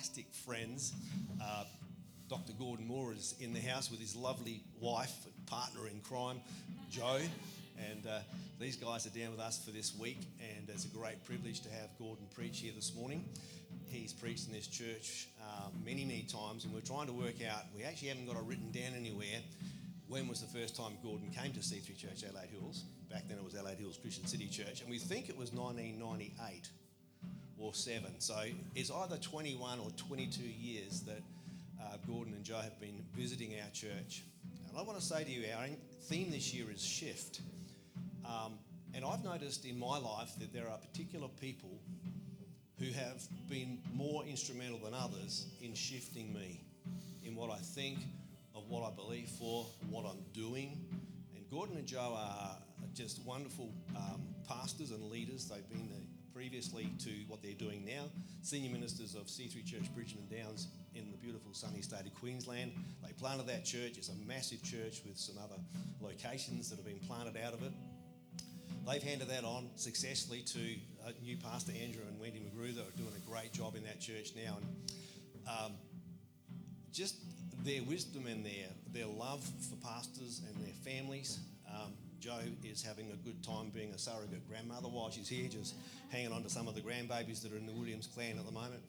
fantastic friends. Dr. Gordon Moore is in the house with his lovely wife and partner in crime, Joe. And these guys are down with us for this week, and it's a great privilege to have Gordon preach here this morning. He's preached in this church many, many times, and we're trying to work out, we actually haven't got it written down anywhere, when was the first time Gordon came to C3 Church Adelaide Hills. Back then it was Adelaide Hills Christian City Church, and we think it was 1998 or 7. So it's either 21 or 22 years that Gordon and Joe have been visiting our church. And I want to say to you, our theme this year is shift. And I've noticed in my life that there are particular people who have been more instrumental than others in shifting me in what I think, of what I believe for, what I'm doing. And Gordon and Joe are just wonderful pastors and leaders. They've been there previously to what they're doing now, senior ministers of C3 Church Bridgeman Downs in the beautiful sunny state of Queensland. They planted that church. It's a massive church with some other locations that have been planted out of it. They've handed that on successfully to new pastor Andrew and Wendy McGrew that are doing a great job in that church now. And just their wisdom and their love for pastors and their families. Joe is having a good time being a surrogate grandmother while she's here, just hanging on to some of the grandbabies that are in the Williams clan at the moment.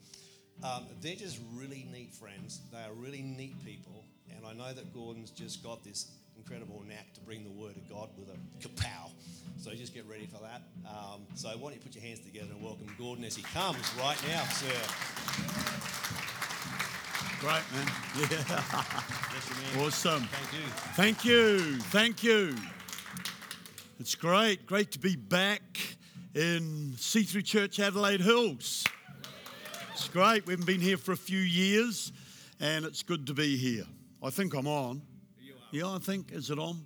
They're just really neat friends. They are really neat people. And I know that Gordon's just got this incredible knack to bring the word of God with a kapow. So just get ready for that. So why don't you put your hands together and welcome Gordon as he comes right now, sir. Great, man. Yeah. Yes, man. Awesome. Thank you. Thank you. Thank you. It's great. Great to be back in C3 Church Adelaide Hills. It's great. We haven't been here for a few years, and it's good to be here. I think I'm on. Yeah, I think. Is it on?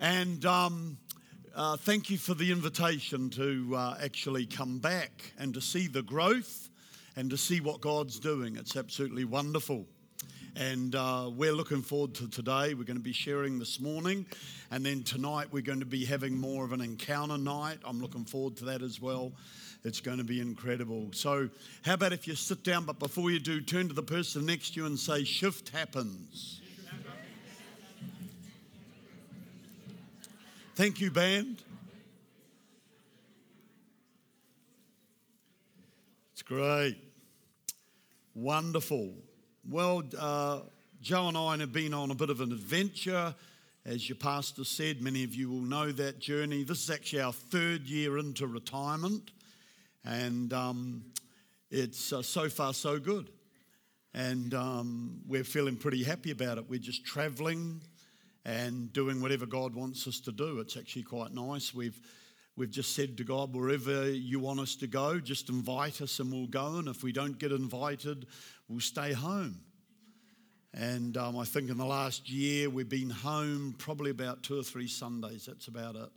And thank you for the invitation to actually come back and to see the growth and to see what God's doing. It's absolutely wonderful. And we're looking forward to today. We're going to be sharing this morning. And then tonight we're going to be having more of an encounter night. I'm looking forward to that as well. It's going to be incredible. So how about if you sit down, but before you do, turn to the person next to you and say, shift happens. Thank you, band. It's great. Wonderful. Well, Joe and I have been on a bit of an adventure. As your pastor said, many of you will know that journey. This is actually our third year into retirement, and it's so far so good. And we're feeling pretty happy about it. We're just travelling and doing whatever God wants us to do. It's actually quite nice. We've just said to God, wherever you want us to go, just invite us and we'll go. And if we don't get invited, we'll stay home. And I think in the last year, we've been home probably about 2 or 3 Sundays. That's about it.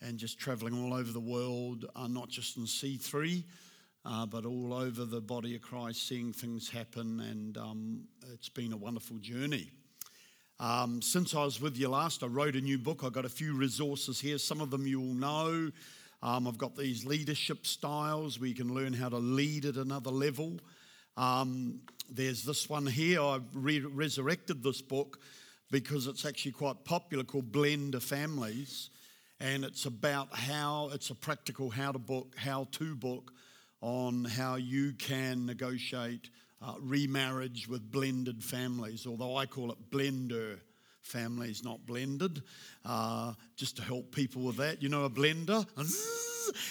And just travelling all over the world, not just in C3, but all over the body of Christ, seeing things happen. And it's been a wonderful journey. Since I was with you last, I wrote a new book. I've got a few resources here. Some of them you will know. I've got these leadership styles where you can learn how to lead at another level. There's this one here. I've resurrected this book because it's actually quite popular, called Blender Families. And it's about how, it's a practical how-to book on how you can negotiate remarriage with blended families, although I call it blender families, not blended, just to help people with that. You know, a blender,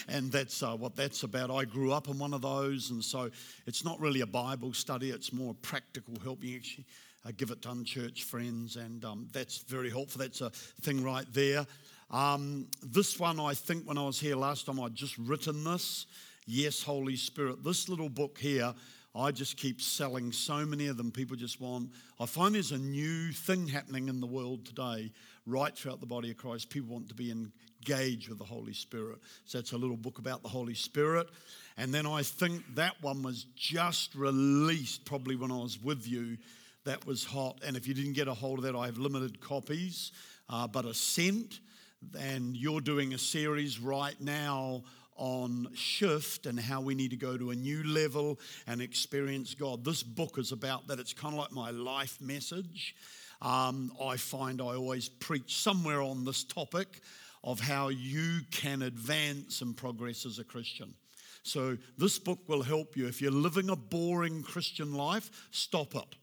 and that's what that's about. I grew up in one of those, and so it's not really a Bible study. It's more practical help. You actually give it to unchurched friends, and that's very helpful. That's a thing right there. This one, I think when I was here last time, I'd just written this. Yes, Holy Spirit. This little book here, I just keep selling so many of them. People just want. I find there's a new thing happening in the world today, right throughout the body of Christ. People want to be engaged with the Holy Spirit. So it's a little book about the Holy Spirit. And then I think that one was just released probably when I was with you. That was hot. And if you didn't get a hold of that, I have limited copies, but Ascent. And you're doing a series right now on shift and how we need to go to a new level and experience God. This book is about that. It's kind of like my life message. I find I always preach somewhere on this topic of how you can advance and progress as a Christian. So this book will help you. If you're living a boring Christian life, stop it.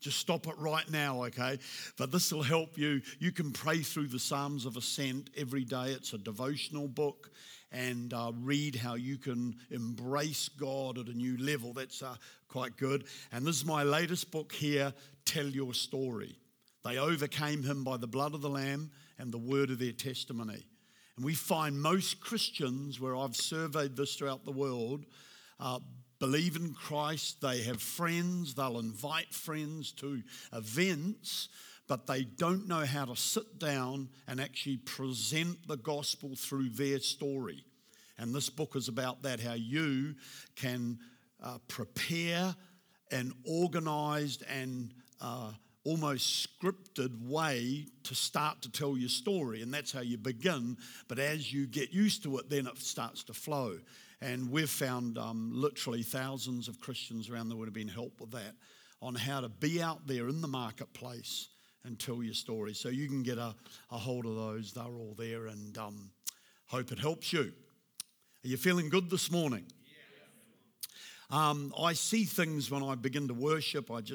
Just stop it right now, okay? But this will help you. You can pray through the Psalms of Ascent every day. It's a devotional book, and read how you can embrace God at a new level. That's quite good. And this is my latest book here, Tell Your Story. They overcame him by the blood of the Lamb and the word of their testimony. And we find most Christians, where I've surveyed this throughout the world, believe in Christ, they have friends, they'll invite friends to events, but they don't know how to sit down and actually present the gospel through their story. And this book is about that, how you can prepare an organized and almost scripted way to start to tell your story. And that's how you begin. But as you get used to it, then it starts to flow. And we've found literally thousands of Christians around the world have been helped with that, on how to be out there in the marketplace and tell your story. So you can get a hold of those. They're all there, and hope it helps you. Are you feeling good this morning? I see things when I begin to worship. And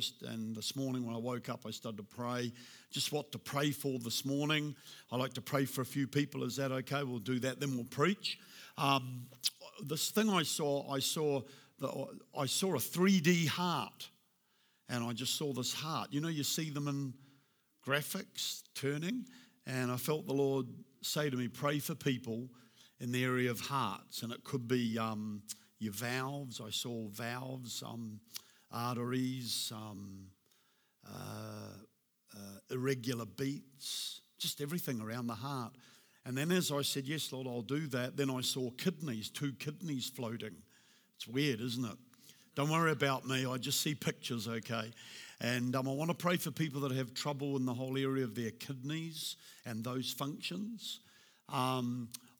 this morning when I woke up, I started to pray. Just what to pray for this morning. I like to pray for a few people. Is that okay? We'll do that. Then we'll preach. This thing I saw a 3D heart, and I just saw this heart. You know, you see them in graphics turning, and I felt the Lord say to me, pray for people in the area of hearts, and it could be your valves. I saw valves, arteries, irregular beats, just everything around the heart. And then as I said, yes, Lord, I'll do that, then I saw kidneys, two kidneys floating. It's weird, isn't it? Don't worry about me. I just see pictures, okay? And I want to pray for people that have trouble in the whole area of their kidneys and those functions. I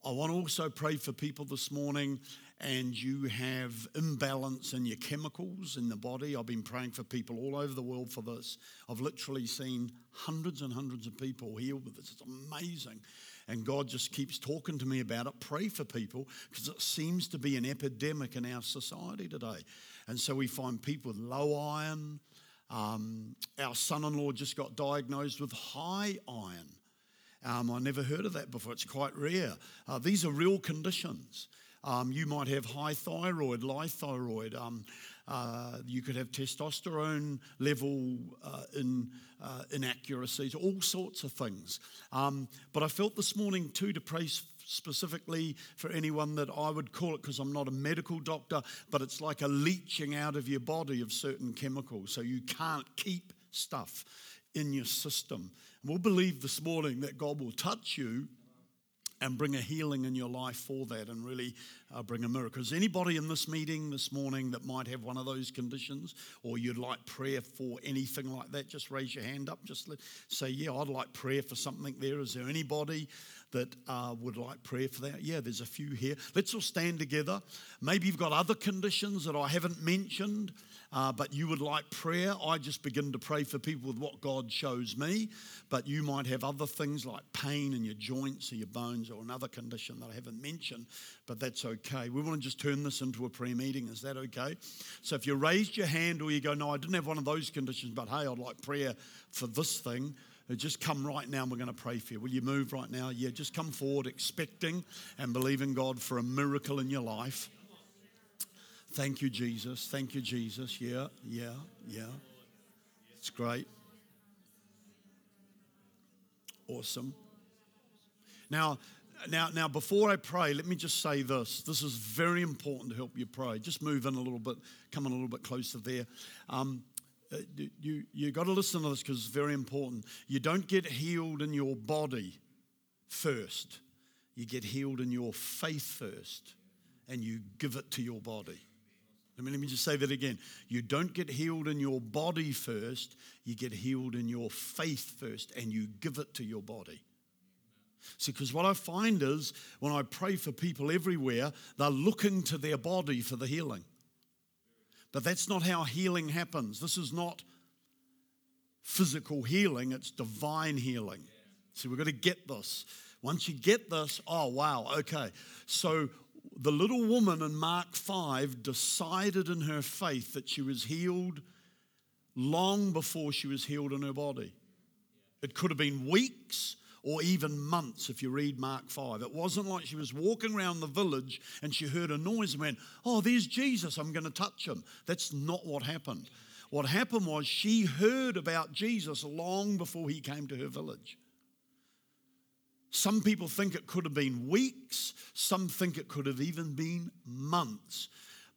want to also pray for people this morning, and you have imbalance in your chemicals in the body. I've been praying for people all over the world for this. I've literally seen hundreds and hundreds of people healed with this. It's amazing. And God just keeps talking to me about it. Pray for people, because it seems to be an epidemic in our society today. And so we find people with low iron. Our son-in-law just got diagnosed with high iron. I never heard of that before. It's quite rare. These are real conditions. You might have high thyroid, low thyroid. You could have testosterone level inaccuracies, all sorts of things. But I felt this morning too to pray specifically for anyone that I would call it, because I'm not a medical doctor, but it's like a leaching out of your body of certain chemicals. So you can't keep stuff in your system. And we'll believe this morning that God will touch you and bring a healing in your life for that, and really bring a miracle. Is anybody in this meeting this morning that might have one of those conditions, or you'd like prayer for anything like that? Just raise your hand up. Just say, yeah, I'd like prayer for something there. Is there anybody that would like prayer for that? Yeah, there's a few here. Let's all stand together. Maybe you've got other conditions that I haven't mentioned, but you would like prayer. I just begin to pray for people with what God shows me, but you might have other things like pain in your joints or your bones, or another condition that I haven't mentioned, but that's okay. We want to just turn this into a prayer meeting. Is that okay? So if you raised your hand, or you go, no, I didn't have one of those conditions, but hey, I'd like prayer for this thing, just come right now and we're going to pray for you. Will you move right now? Yeah, just come forward expecting and believing God for a miracle in your life. Thank you, Jesus. Thank you, Jesus. Yeah, yeah, yeah. It's great. Awesome. Now, before I pray, let me just say this. This is very important to help you pray. Just move in a little bit. Come in a little bit closer there. You got to listen to this, because it's very important. You don't get healed in your body first. You get healed in your faith first, and you give it to your body. Let me just say that again. You don't get healed in your body first, you get healed in your faith first, and you give it to your body. See, because what I find is when I pray for people everywhere, they're looking to their body for the healing. But that's not how healing happens. This is not physical healing, it's divine healing. Yeah. See, we've got to get this. Once you get this, oh, wow, okay. So the little woman in Mark 5 decided in her faith that she was healed long before she was healed in her body. It could have been weeks or even months if you read Mark 5. It wasn't like she was walking around the village and she heard a noise and went, oh, there's Jesus, I'm going to touch him. That's not what happened. What happened was she heard about Jesus long before he came to her village. Some people think it could have been weeks. Some think it could have even been months.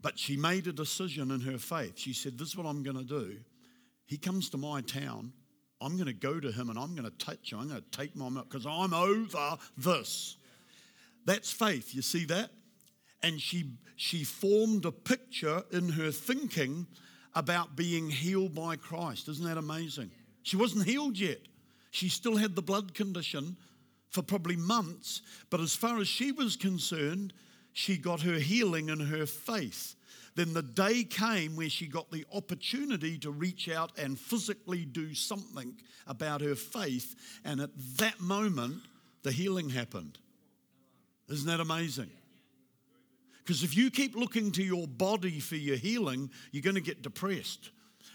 But she made a decision in her faith. She said, this is what I'm going to do. He comes to my town. I'm going to go to him and I'm going to touch him. I'm going to take my milk because I'm over this. That's faith. You see that? And she formed a picture in her thinking about being healed by Christ. Isn't that amazing? She wasn't healed yet. She still had the blood condition for probably months, but as far as she was concerned, she got her healing in her faith. Then the day came where she got the opportunity to reach out and physically do something about her faith, and at that moment, the healing happened. Isn't that amazing? Because if you keep looking to your body for your healing, you're going to get depressed.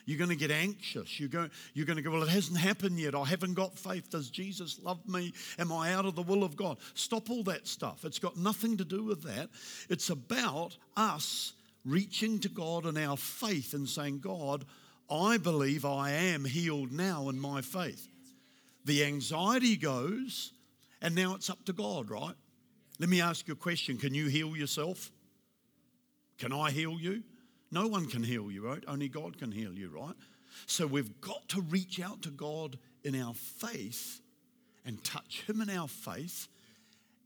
You're going to get anxious. You're going to go, well, it hasn't happened yet. I haven't got faith. Does Jesus love me? Am I out of the will of God? Stop all that stuff. It's got nothing to do with that. It's about us reaching to God in our faith and saying, God, I believe I am healed now in my faith. The anxiety goes, and now it's up to God, right? Let me ask you a question. Can you heal yourself? Can I heal you? No one can heal you, right? Only God can heal you, right? So we've got to reach out to God in our faith and touch him in our faith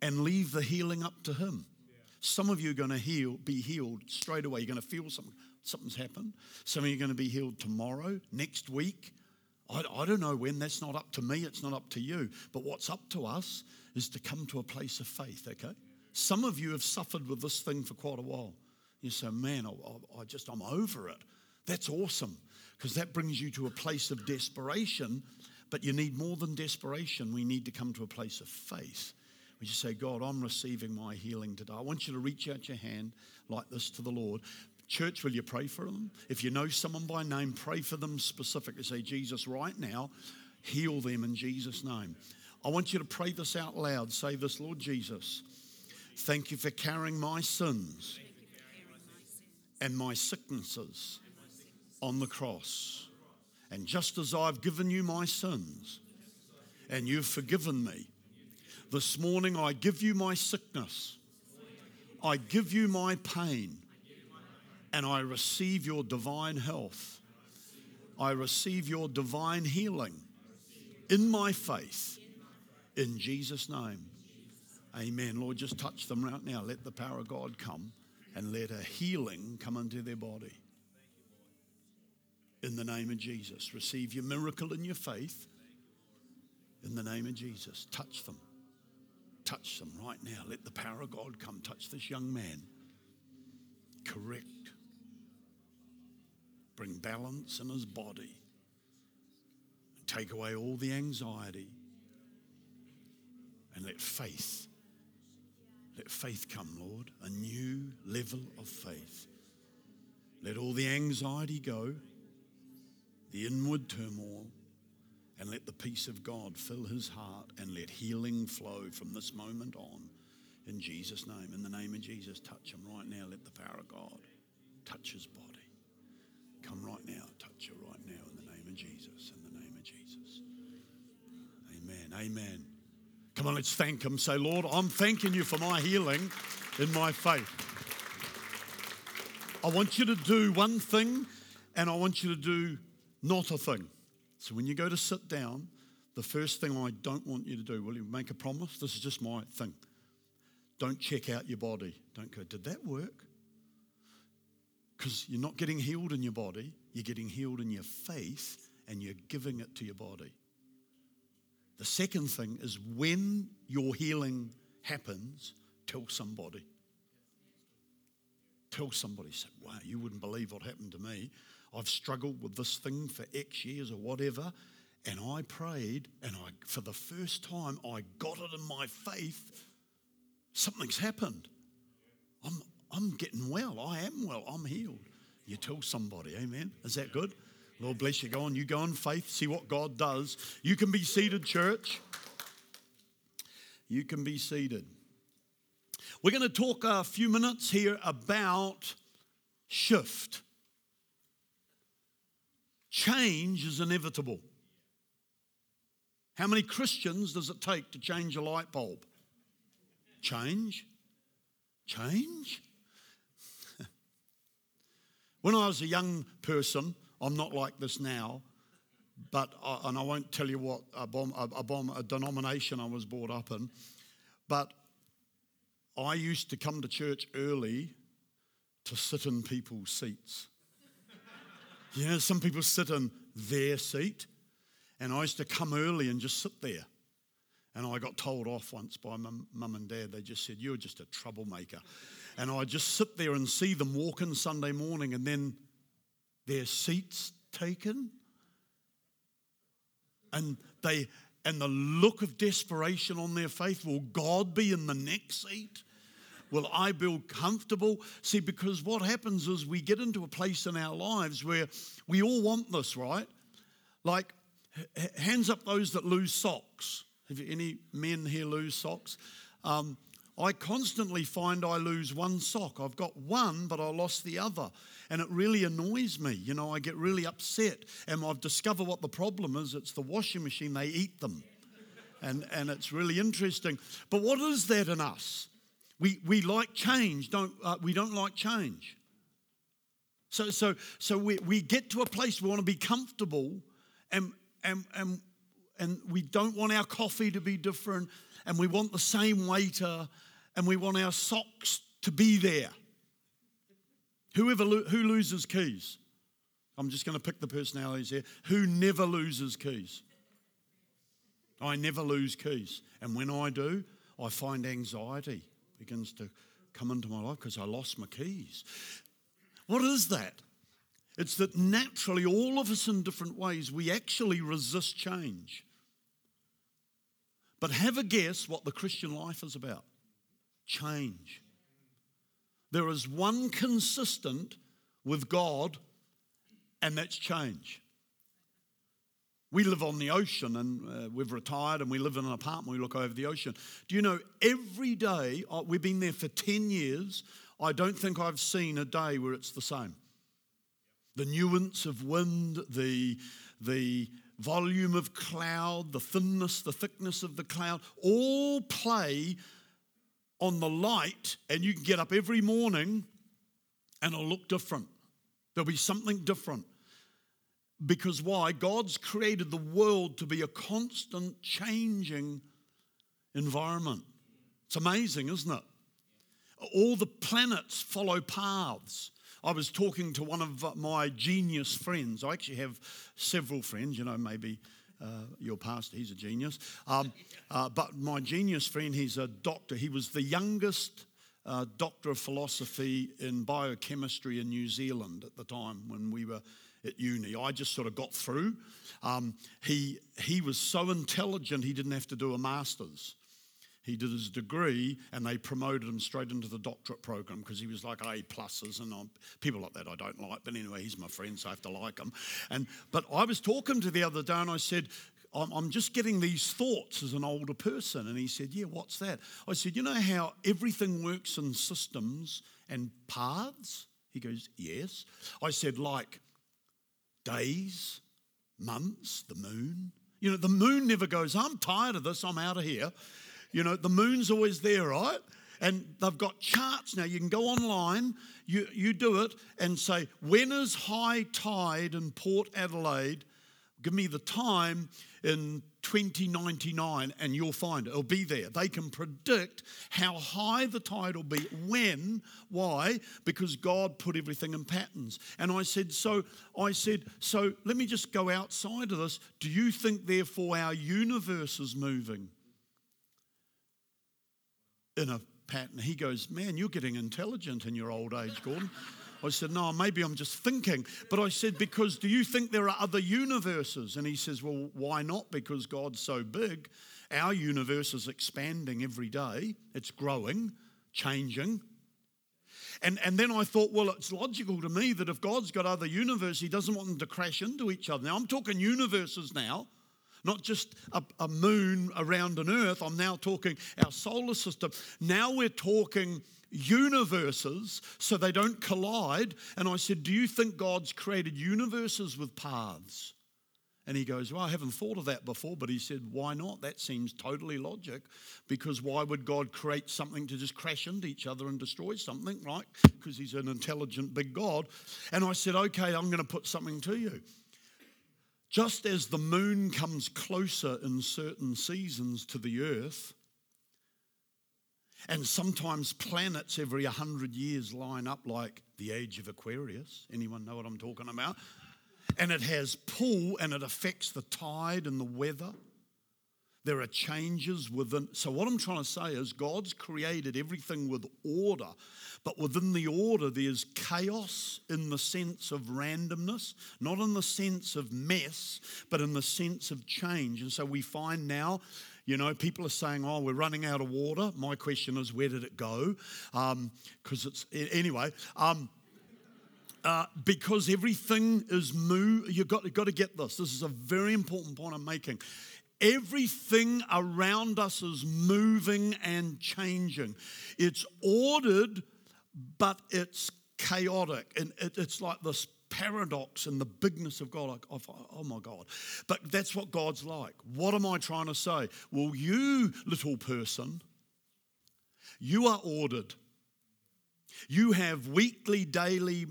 and leave the healing up to him. Some of you are going to be healed straight away. You're going to feel something's happened. Some of you are going to be healed tomorrow, next week. I don't know when. That's not up to me. It's not up to you. But what's up to us is to come to a place of faith, okay? Some of you have suffered with this thing for quite a while. You say, man, I'm over it. That's awesome, because that brings you to a place of desperation, but you need more than desperation. We need to come to a place of faith. We just say, God, I'm receiving my healing today. I want you to reach out your hand like this to the Lord. Church, will you pray for them? If you know someone by name, pray for them specifically. Say, Jesus, right now, heal them in Jesus' name. I want you to pray this out loud. Say this, Lord Jesus, thank you for carrying my sins and my sicknesses on the cross. And just as I've given you my sins and you've forgiven me, this morning I give you my sickness, I give you my pain, and I receive your divine health. I receive your divine healing in my faith, in Jesus' name. Amen. Lord, just touch them right now. Let the power of God come. And let a healing come into their body. In the name of Jesus. Receive your miracle in your faith. In the name of Jesus. Touch them. Touch them right now. Let the power of God come. Touch this young man. Correct. Bring balance in his body. Take away all the anxiety. And let faith. Let faith come, Lord, a new level of faith. Let all the anxiety go, the inward turmoil, and let the peace of God fill his heart and let healing flow from this moment on. In Jesus' name, in the name of Jesus, touch him right now. Let the power of God touch his body. Come right now, touch her right now in the name of Jesus, in the name of Jesus. Amen, amen. Come on, let's thank him. Say, Lord, I'm thanking you for my healing in my faith. I want you to do one thing, and I want you to do not a thing. So when you go to sit down, the first thing I don't want you to do, will you make a promise? This is just my thing. Don't check out your body. Don't go, did that work? Because you're not getting healed in your body. You're getting healed in your faith, and you're giving it to your body. The second thing is, when your healing happens, tell somebody. Tell somebody, say, wow, you wouldn't believe what happened to me. I've struggled with this thing for X years or whatever, and I prayed, and for the first time, I got it in my faith. Something's happened. I'm getting well. I am well. I'm healed. You tell somebody, amen? Is that good? Lord bless you. Go on. You go in faith. See what God does. You can be seated, church. You can be seated. We're going to talk a few minutes here about shift. Change is inevitable. How many Christians does it take to change a light bulb? Change? When I was a young person, I'm not like this now, but I won't tell you what a denomination I was brought up in, but I used to come to church early to sit in people's seats. You know, some people sit in their seat, and I used to come early and just sit there. And I got told off once by mum and dad. They just said, you're just a troublemaker. And I just sit there and see them walk in Sunday morning and then their seats taken. And the look of desperation on their face, will God be in the next seat? Will I be comfortable? See, because what happens is we get into a place in our lives where we all want this, right? Like, hands up those that lose socks. Have any men here lose socks? I constantly find I lose one sock. I've got one, but I lost the other. And it really annoys me. You know, I get really upset. And I've discovered what the problem is. It's the washing machine. They eat them. And it's really interesting. But what is that in us? We like change. We don't like change. So we get to a place we want to be comfortable and we don't want our coffee to be different, and we want the same waiter, and we want our socks to be there. Who loses keys? I'm just going to pick the personalities here. Who never loses keys? I never lose keys. And when I do, I find anxiety begins to come into my life because I lost my keys. What is that? It's that naturally, all of us in different ways, we actually resist change. But have a guess what the Christian life is about. Change. There is one consistent with God, and that's change. We live on the ocean, and we've retired, and we live in an apartment. We look over the ocean. Do you know, every day, we've been there for 10 years, I don't think I've seen a day where it's the same. The nuance of wind, the volume of cloud, the thinness, the thickness of the cloud, all play on the light, and you can get up every morning and it'll look different. There'll be something different. Because why? God's created the world to be a constant changing environment. It's amazing, isn't it? All the planets follow paths. I was talking to one of my genius friends. I actually have several friends, you know, maybe your pastor, he's a genius. But my genius friend, he's a doctor. He was the youngest doctor of philosophy in biochemistry in New Zealand at the time when we were at uni. I just sort of got through. He was so intelligent, he didn't have to do a master's. He did his degree, and they promoted him straight into the doctorate program because he was like A+, and people like that I don't like. But anyway, he's my friend, so I have to like him. But I was talking to the other day, and I said, I'm just getting these thoughts as an older person. And he said, yeah, what's that? I said, you know how everything works in systems and paths? He goes, yes. I said, like days, months, the moon. You know, the moon never goes, I'm tired of this, I'm out of here. You know, the moon's always there, right? And they've got charts now. You can go online, you do it and say, when is high tide in Port Adelaide Give me the time in 2099 and you'll find it. It'll be there. They can predict how high the tide will be, when, why, because God put everything in patterns. And I said, so let me just go outside of this. Do you think, therefore, our universe is moving in a pattern? He goes, man, you're getting intelligent in your old age, Gordon. I said, no, maybe I'm just thinking. But I said, because do you think there are other universes? And he says, well, why not? Because God's so big. Our universe is expanding every day. It's growing, changing. And then I thought, well, it's logical to me that if God's got other universes, he doesn't want them to crash into each other. Now, I'm talking universes now, not just a moon around an earth. I'm now talking our solar system. Now we're talking universes, so they don't collide. And I said, do you think God's created universes with paths? And he goes, well, I haven't thought of that before. But he said, why not? That seems totally logic, because why would God create something to just crash into each other and destroy something, right? Because he's an intelligent big God. And I said, okay, I'm going to put something to you. Just as the moon comes closer in certain seasons to the earth, and sometimes planets every 100 years line up, like the age of Aquarius. Anyone know what I'm talking about? And it has pull, and it affects the tide and the weather. There are changes within. So what I'm trying to say is God's created everything with order, but within the order there's chaos in the sense of randomness, not in the sense of mess, but in the sense of change. And so we find now, you know, people are saying, oh, we're running out of water. My question is, where did it go? Because everything is moved. You've got to get this. This is a very important point I'm making. Everything around us is moving and changing. It's ordered, but it's chaotic. And it's like this paradox and the bigness of God. Like, oh my God. But that's what God's like. What am I trying to say? Well, you little person, you are ordered. You have daily,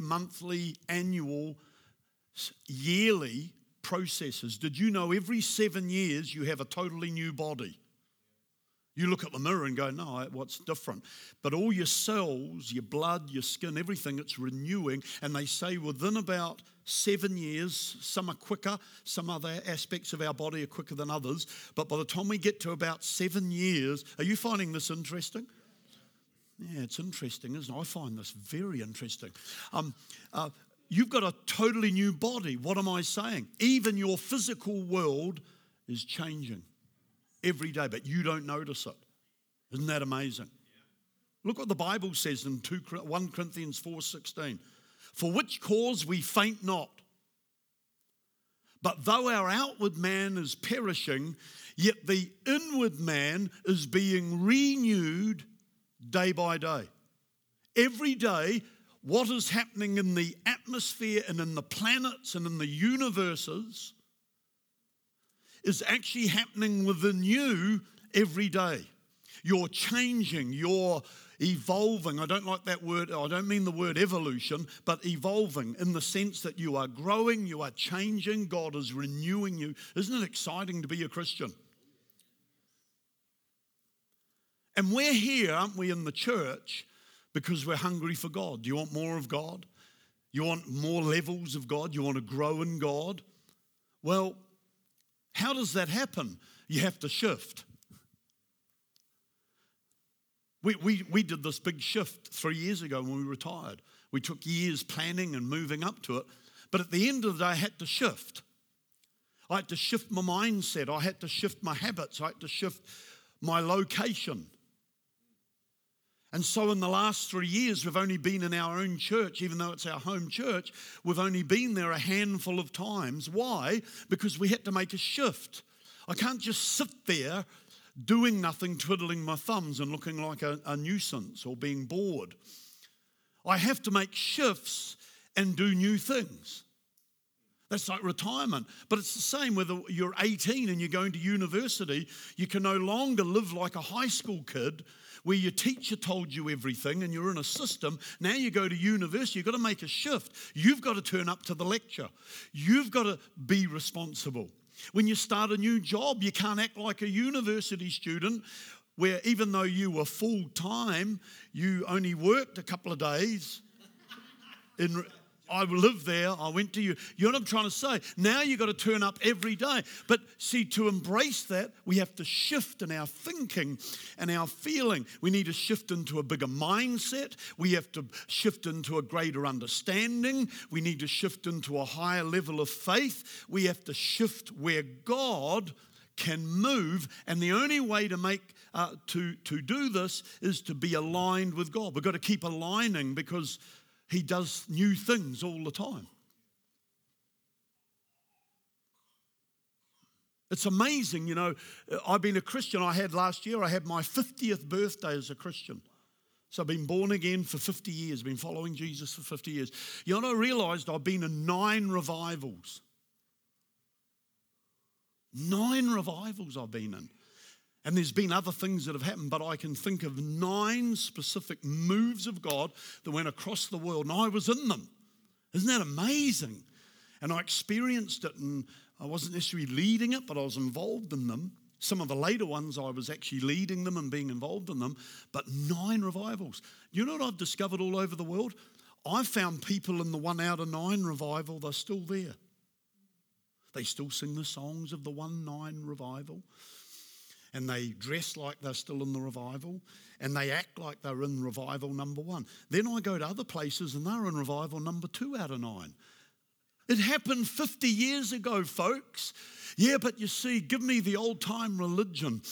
monthly, annual, yearly processes. Did you know every 7 years you have a totally new body? You look at the mirror and go, no, what's different? But all your cells, your blood, your skin, everything, it's renewing. And they say within about 7 years, some are quicker, some other aspects of our body are quicker than others. But by the time we get to about 7 years, are you finding this interesting? Yeah, it's interesting, isn't it? I find this very interesting. You've got a totally new body. What am I saying? Even your physical world is changing every day, but you don't notice it. Isn't that amazing? Yeah. Look what the Bible says in 1 Corinthians 4:16. For which cause we faint not. But though our outward man is perishing, yet the inward man is being renewed day by day. Every day, what is happening in the atmosphere and in the planets and in the universes is actually happening within you every day. You're changing, you're evolving. I don't like that word, I don't mean the word evolution, but evolving in the sense that you are growing, you are changing, God is renewing you. Isn't it exciting to be a Christian? And we're here, aren't we, in the church, because we're hungry for God. Do you want more of God? You want more levels of God? You want to grow in God? Well, how does that happen? You have to shift. We did this big shift 3 years ago when we retired. We took years planning and moving up to it. But at the end of the day, I had to shift. I had to shift my mindset. I had to shift my habits. I had to shift my location. And so in the last 3 years, we've only been in our own church, even though it's our home church, we've only been there a handful of times. Why? Because we had to make a shift. I can't just sit there doing nothing, twiddling my thumbs and looking like a nuisance or being bored. I have to make shifts and do new things. That's like retirement. But it's the same whether you're 18 and you're going to university. You can no longer live like a high school kid where your teacher told you everything and you're in a system. Now you go to university, you've got to make a shift. You've got to turn up to the lecture. You've got to be responsible. When you start a new job, you can't act like a university student where even though you were full-time, you only worked a couple of days. I lived there, I went to you. You know what I'm trying to say? Now you've got to turn up every day. But see, to embrace that, we have to shift in our thinking and our feeling. We need to shift into a bigger mindset. We have to shift into a greater understanding. We need to shift into a higher level of faith. We have to shift where God can move, and the only way to make to do this is to be aligned with God. We've got to keep aligning because He does new things all the time. It's amazing, you know, I've been a Christian. Last year I had my 50th birthday as a Christian. So I've been born again for 50 years, been following Jesus for 50 years. You know, I realized I've been in 9 revivals. 9 revivals I've been in. And there's been other things that have happened, but I can think of 9 specific moves of God that went across the world, and I was in them. Isn't that amazing? And I experienced it, and I wasn't necessarily leading it, but I was involved in them. Some of the later ones, I was actually leading them and being involved in them, but 9 revivals. You know what I've discovered all over the world? I've found people in the 1 out of 9 revival, they're still there. They still sing the songs of the 1-9 revival. And they dress like they're still in the revival, and they act like they're in revival number 1. Then I go to other places and they're in revival number 2 out of 9. It happened 50 years ago, folks. Yeah, but you see, give me the old-time religion.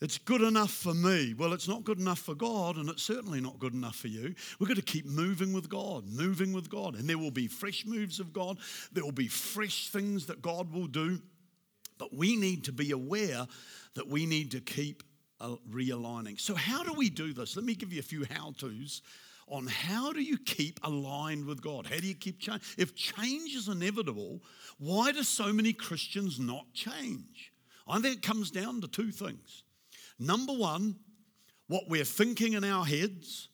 It's good enough for me. Well, it's not good enough for God, and it's certainly not good enough for you. We've got to keep moving with God, and there will be fresh moves of God. There will be fresh things that God will do. But we need to be aware that we need to keep realigning. So how do we do this? Let me give you a few how-tos on how do you keep aligned with God? How do you keep change? If change is inevitable, why do so many Christians not change? I think it comes down to 2 things. Number 1, what we're thinking in our heads,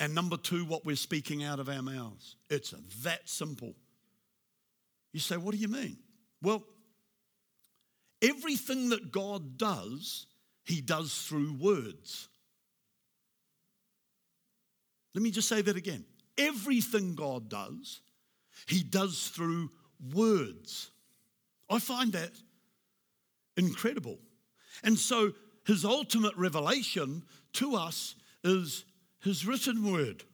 and number 2, what we're speaking out of our mouths. It's that simple. You say, what do you mean? Well, everything that God does, He does through words. Let me just say that again. Everything God does, He does through words. I find that incredible. And so His ultimate revelation to us is His written word.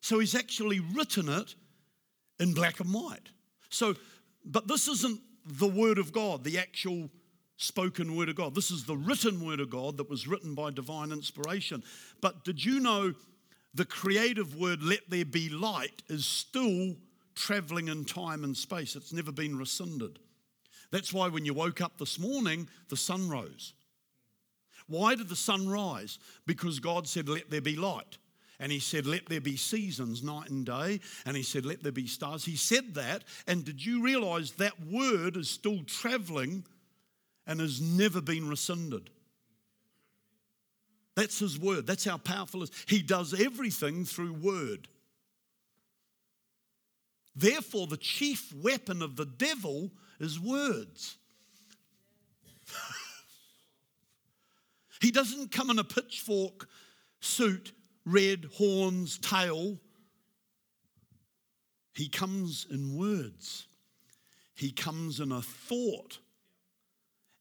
So He's actually written it in black and white. So, but this isn't the word of God, the actual spoken word of God. This is the written word of God that was written by divine inspiration. But did you know the creative word, let there be light, is still traveling in time and space? It's never been rescinded. That's why when you woke up this morning, the sun rose. Why did the sun rise? Because God said, let there be light. And He said, let there be seasons, night and day. And He said, let there be stars. He said that. And did you realize that word is still traveling and has never been rescinded? That's His word. That's how powerful it is. He does everything through word. Therefore, the chief weapon of the devil is words. He doesn't come in a pitchfork suit, red, horns, tail. He comes in words. He comes in a thought.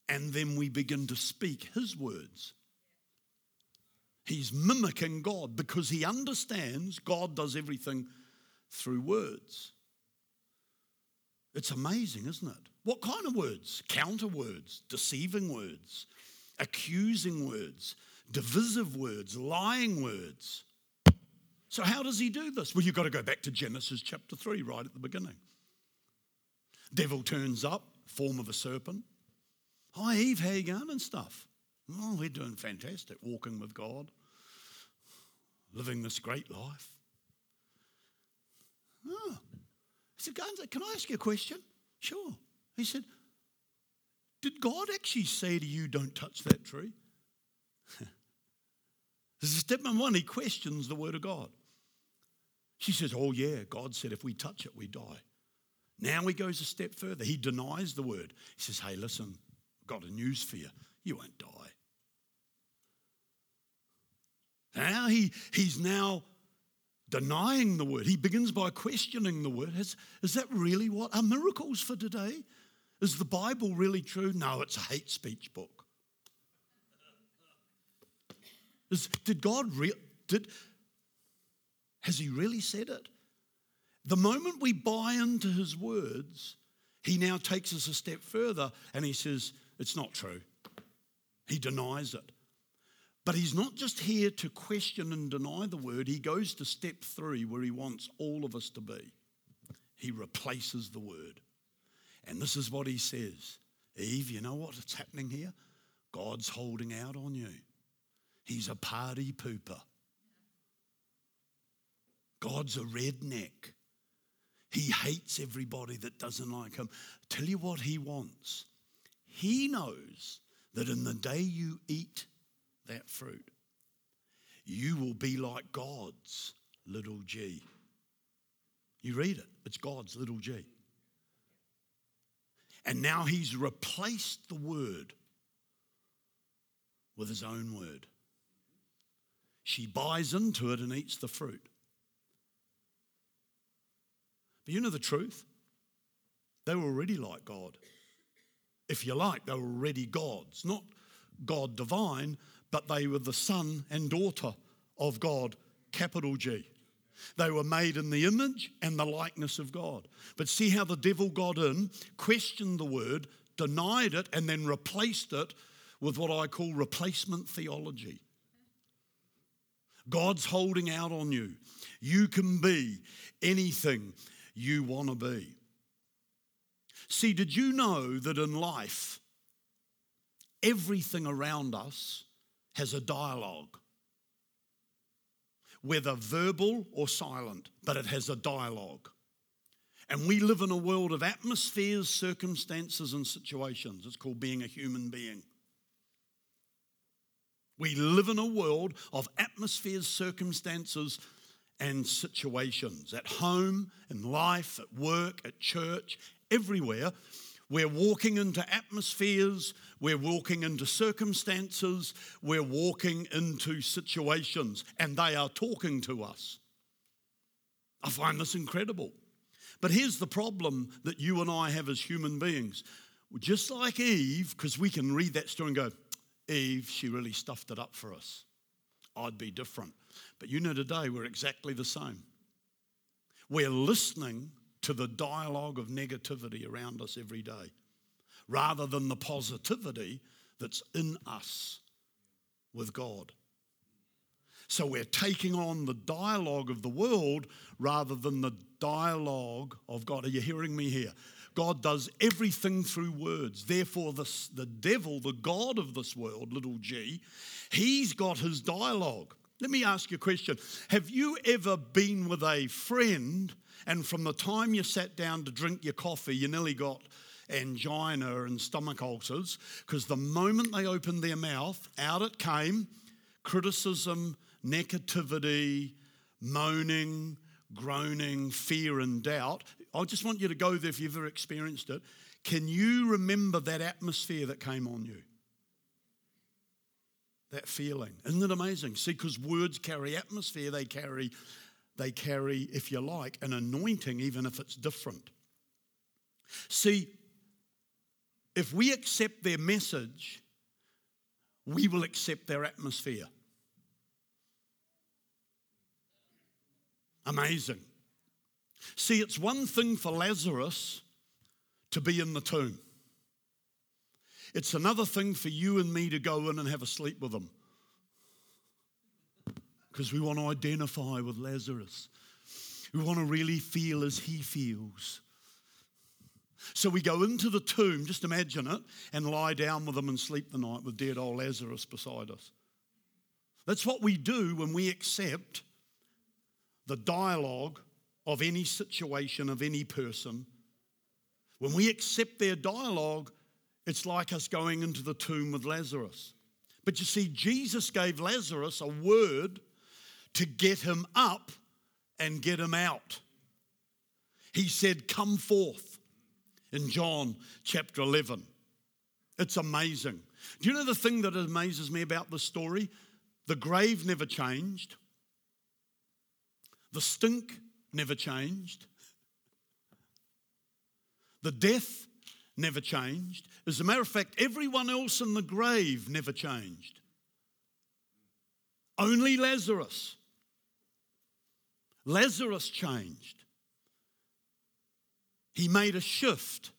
And then we begin to speak His words. He's mimicking God because he understands God does everything through words. It's amazing, isn't it? What kind of words? Counter words, deceiving words, accusing words, divisive words, lying words. So how does he do this? Well, you've got to go back to Genesis chapter 3 right at the beginning. Devil turns up, form of a serpent. Hi, Eve, how you going and stuff? Oh, we're doing fantastic, walking with God, living this great life. Oh. I said, can I ask you a question? Sure. He said, did God actually say to you, don't touch that tree? This is statement one. He questions the word of God. She says, oh yeah, God said if we touch it, we die. Now he goes a step further. He denies the word. He says, hey, listen, I've got a news for you. You won't die. Now he's now denying the word. He begins by questioning the word. Is that really what? Are miracles for today? Is the Bible really true? No, it's a hate speech book. Has he really said it? The moment we buy into his words, he now takes us a step further and he says, it's not true. He denies it. But he's not just here to question and deny the word. He goes to step three, where he wants all of us to be. He replaces the word. And this is what he says. Eve, you know what's happening here? God's holding out on you. He's a party pooper. God's a redneck. He hates everybody that doesn't like him. Tell you what he wants. He knows that in the day you eat that fruit, you will be like God's little G. You read it. It's God's little G. And now he's replaced the word with his own word. She buys into it and eats the fruit. But you know the truth? They were already like God. If you like, they were already gods. Not God divine, but they were the son and daughter of God, capital G. They were made in the image and the likeness of God. But see how the devil got in, questioned the word, denied it, and then replaced it with what I call replacement theology. God's holding out on you. You can be anything you want to be. See, did you know that in life, everything around us has a dialogue, whether verbal or silent, but it has a dialogue. And we live in a world of atmospheres, circumstances, and situations. It's called being a human being. We live in a world of atmospheres, circumstances, and situations. At home, in life, at work, at church, everywhere. We're walking into atmospheres, we're walking into circumstances, we're walking into situations, and they are talking to us. I find this incredible. But here's the problem that you and I have as human beings. Just like Eve, because we can read that story and go, Eve, she really stuffed it up for us. I'd be different. But you know today we're exactly the same. We're listening to the dialogue of negativity around us every day, rather than the positivity that's in us with God. So we're taking on the dialogue of the world rather than the dialogue of God. Are you hearing me here? God does everything through words. Therefore, the devil, the god of this world, little G, he's got his dialogue. Let me ask you a question. Have you ever been with a friend and from the time you sat down to drink your coffee, you nearly got angina and stomach ulcers, because the moment they opened their mouth, out it came criticism, negativity, moaning, groaning, fear and doubt. I just want you to go there if you've ever experienced it. Can you remember that atmosphere that came on you? That feeling. Isn't it amazing? See, because words carry atmosphere, they carry, if you like, an anointing, even if it's different. See, if we accept their message, we will accept their atmosphere. Amazing. See, it's one thing for Lazarus to be in the tomb. It's another thing for you and me to go in and have a sleep with them, because we want to identify with Lazarus. We want to really feel as he feels. So we go into the tomb, just imagine it, and lie down with him and sleep the night with dead old Lazarus beside us. That's what we do when we accept the dialogue of any situation, of any person. When we accept their dialogue, it's like us going into the tomb with Lazarus. But you see, Jesus gave Lazarus a word to get him up and get him out. He said, come forth in John chapter 11. It's amazing. Do you know the thing that amazes me about this story? The grave never changed. The stink never changed. The death never changed. As a matter of fact, everyone else in the grave never changed. Only Lazarus. Lazarus changed. He made a shift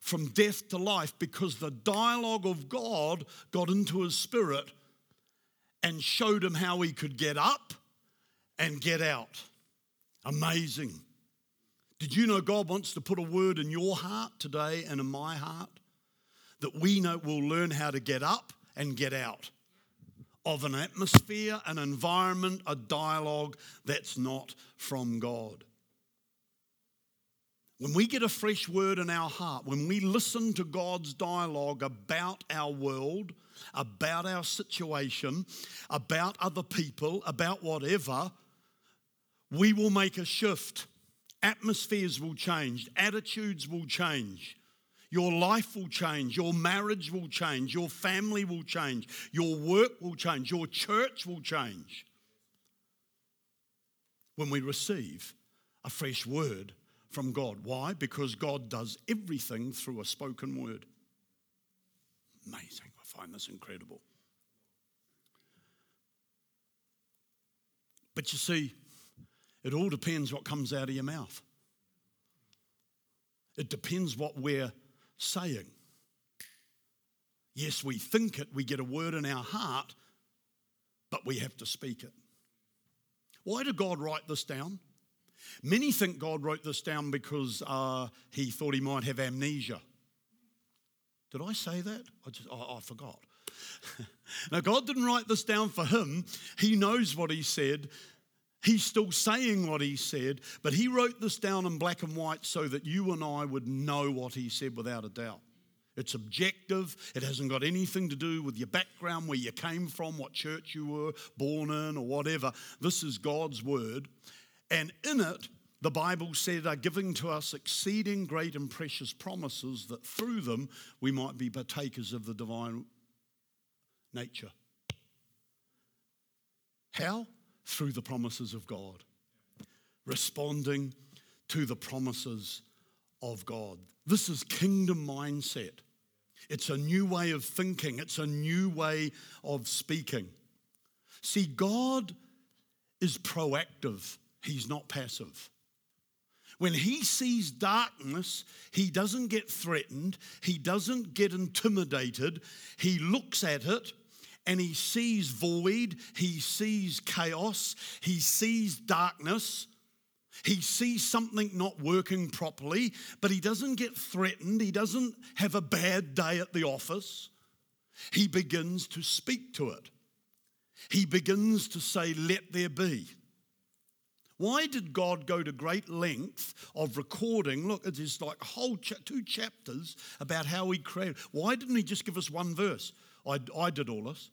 from death to life because the dialogue of God got into his spirit and showed him how he could get up and get out. Amazing. Did you know God wants to put a word in your heart today and in my heart that we know we'll learn how to get up and get out of an atmosphere, an environment, a dialogue that's not from God? When we get a fresh word in our heart, when we listen to God's dialogue about our world, about our situation, about other people, about whatever, we will make a shift. Atmospheres will change. Attitudes will change. Your life will change. Your marriage will change. Your family will change. Your work will change. Your church will change. When we receive a fresh word from God. Why? Because God does everything through a spoken word. Amazing. I find this incredible. But you see, it all depends what comes out of your mouth. It depends what we're saying. Yes, we think it, we get a word in our heart, but we have to speak it. Why did God write this down? Many think God wrote this down because he thought he might have amnesia. Did I say that? I forgot. Now, God didn't write this down for him. He knows what he said. He's still saying what he said, but he wrote this down in black and white so that you and I would know what he said without a doubt. It's objective. It hasn't got anything to do with your background, where you came from, what church you were born in, or whatever. This is God's word. And in it, the Bible said, are given to us exceeding great and precious promises that through them we might be partakers of the divine nature. How? Through the promises of God. Responding to the promises of God. This is kingdom mindset. It's a new way of thinking. It's a new way of speaking. See, God is proactive. He's not passive. When he sees darkness, he doesn't get threatened. He doesn't get intimidated. He looks at it and he sees void. He sees chaos. He sees darkness. He sees something not working properly, but he doesn't get threatened. He doesn't have a bad day at the office. He begins to speak to it. He begins to say, let there be. Why did God go to great length of recording? Look, it is like whole two chapters about how he created. Why didn't he just give us one verse? I did all this.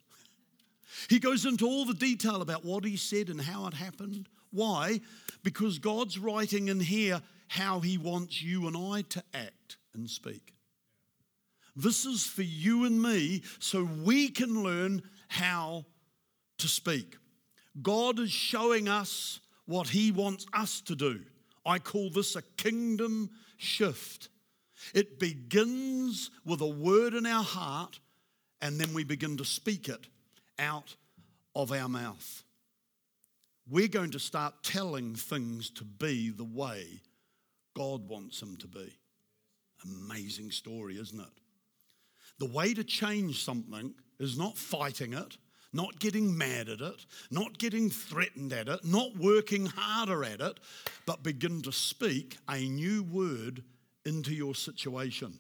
He goes into all the detail about what he said and how it happened. Why? Because God's writing in here how he wants you and I to act and speak. This is for you and me so we can learn how to speak. God is showing us what he wants us to do. I call this a kingdom shift. It begins with a word in our heart, and then we begin to speak it out of our mouth. We're going to start telling things to be the way God wants them to be. Amazing story, isn't it? The way to change something is not fighting it, not getting mad at it, not getting threatened at it, not working harder at it, but begin to speak a new word into your situation.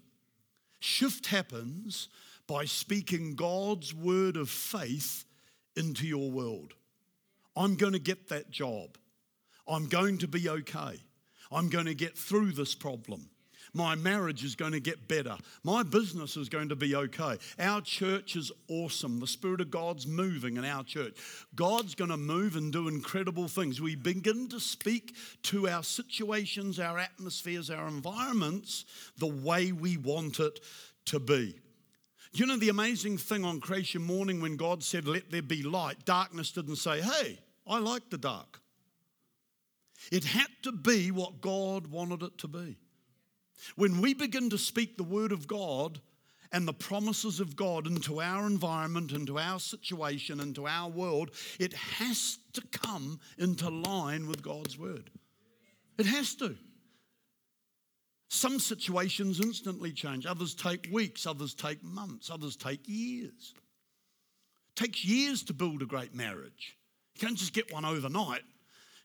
Shift happens by speaking God's word of faith into your world. I'm going to get that job. I'm going to be okay. I'm going to get through this problem. My marriage is going to get better. My business is going to be okay. Our church is awesome. The Spirit of God's moving in our church. God's going to move and do incredible things. We begin to speak to our situations, our atmospheres, our environments the way we want it to be. You know the amazing thing on creation morning when God said, let there be light, darkness didn't say, hey, I like the dark. It had to be what God wanted it to be. When we begin to speak the word of God and the promises of God into our environment, into our situation, into our world, it has to come into line with God's word. It has to. Some situations instantly change. Others take weeks. Others take months. Others take years. It takes years to build a great marriage. You can't just get one overnight.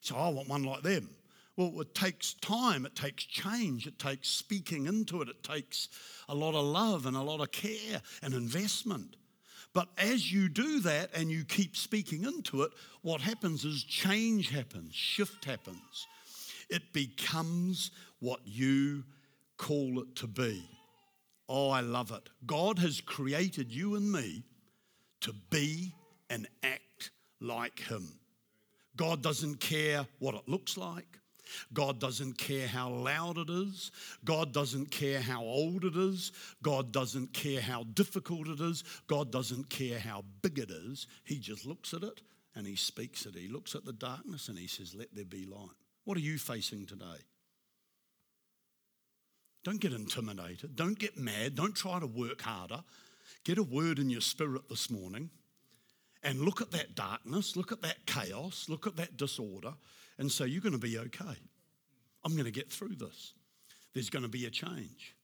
So I want one like them. Well, it takes time. It takes change. It takes speaking into it. It takes a lot of love and a lot of care and investment. But as you do that and you keep speaking into it, what happens is change happens, shift happens. It becomes what you call it to be. Oh, I love it. God has created you and me to be and act like Him. God doesn't care what it looks like. God doesn't care how loud it is. God doesn't care how old it is. God doesn't care how difficult it is. God doesn't care how big it is. He just looks at it and He speaks it. He looks at the darkness and He says, let there be light. What are you facing today? Don't get intimidated. Don't get mad. Don't try to work harder. Get a word in your spirit this morning and look at that darkness, look at that chaos, look at that disorder and say, you're going to be okay. I'm going to get through this. There's going to be a change.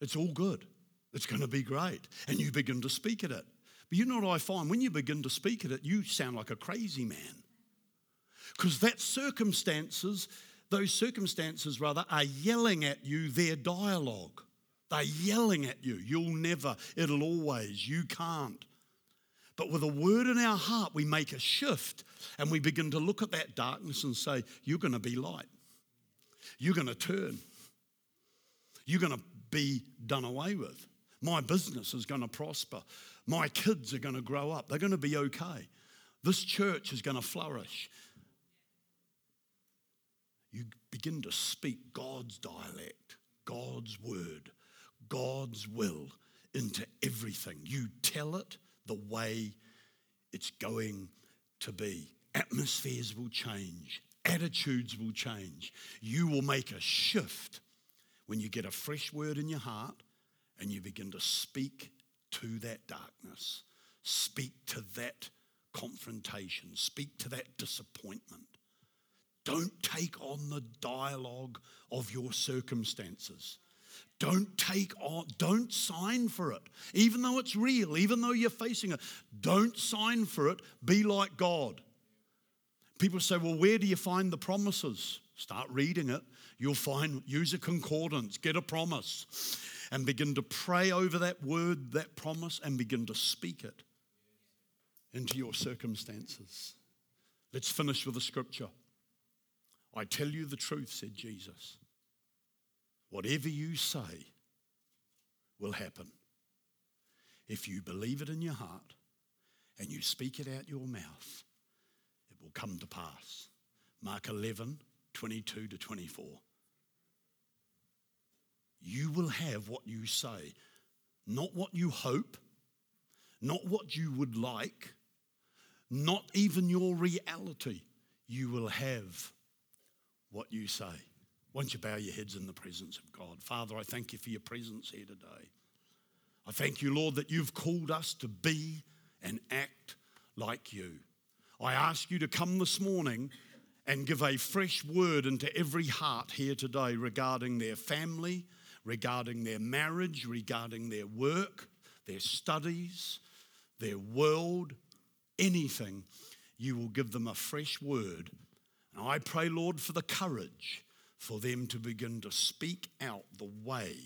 It's all good. It's going to be great. And you begin to speak at it. But you know what I find? When you begin to speak at it, you sound like a crazy man because those circumstances are yelling at you their dialogue. They're yelling at you. You'll never, it'll always, you can't. But with a word in our heart, we make a shift and we begin to look at that darkness and say, you're going to be light. You're going to turn. You're going to be done away with. My business is going to prosper. My kids are going to grow up. They're going to be okay. This church is going to flourish. You begin to speak God's dialect, God's word, God's will into everything. You tell it the way it's going to be. Atmospheres will change. Attitudes will change. You will make a shift when you get a fresh word in your heart and you begin to speak to that darkness, speak to that confrontation, speak to that disappointment. Don't take on the dialogue of your circumstances. Don't sign for it. Even though it's real, even though you're facing it, don't sign for it. Be like God. People say, well, where do you find the promises? Start reading it. You'll find, use a concordance, get a promise, and begin to pray over that word, that promise, and begin to speak it into your circumstances. Let's finish with the scripture. I tell you the truth, said Jesus. Whatever you say will happen. If you believe it in your heart and you speak it out your mouth, it will come to pass. Mark 11:22 to 24. You will have what you say, not what you hope, not what you would like, not even your reality. You will have what you say. Won't you bow your heads in the presence of God? Father, I thank you for your presence here today. I thank you, Lord, that you've called us to be and act like you. I ask you to come this morning and give a fresh word into every heart here today regarding their family, regarding their marriage, regarding their work, their studies, their world, anything. You will give them a fresh word. And I pray, Lord, for the courage for them to begin to speak out the way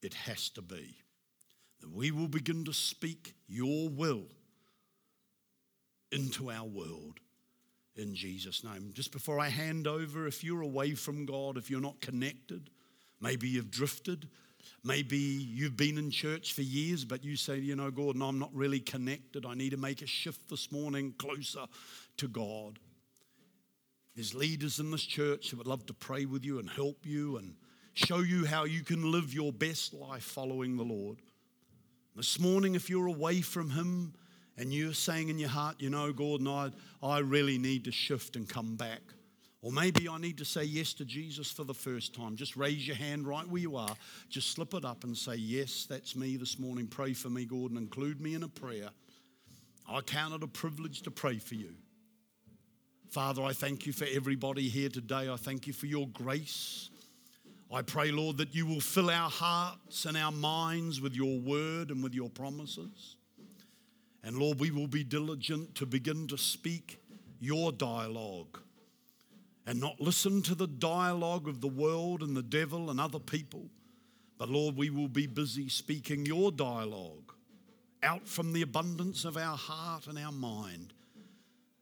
it has to be. That we will begin to speak your will into our world in Jesus' name. Just before I hand over, if you're away from God, if you're not connected Maybe you've drifted. Maybe you've been in church for years, but you say, you know, Gordon, I'm not really connected. I need to make a shift this morning closer to God. There's leaders in this church who would love to pray with you and help you and show you how you can live your best life following the Lord. This morning, if you're away from Him and you're saying in your heart, you know, Gordon, I really need to shift and come back. Or maybe I need to say yes to Jesus for the first time. Just raise your hand right where you are. Just slip it up and say, yes, that's me this morning. Pray for me, Gordon. Include me in a prayer. I count it a privilege to pray for you. Father, I thank you for everybody here today. I thank you for your grace. I pray, Lord, that you will fill our hearts and our minds with your word and with your promises. And Lord, we will be diligent to begin to speak your dialogue and not listen to the dialogue of the world and the devil and other people. But Lord, we will be busy speaking your dialogue out from the abundance of our heart and our mind.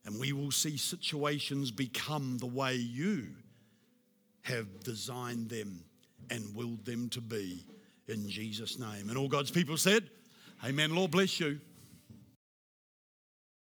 And we will see situations become the way you have designed them and willed them to be in Jesus' name. And all God's people said, amen. Lord bless you.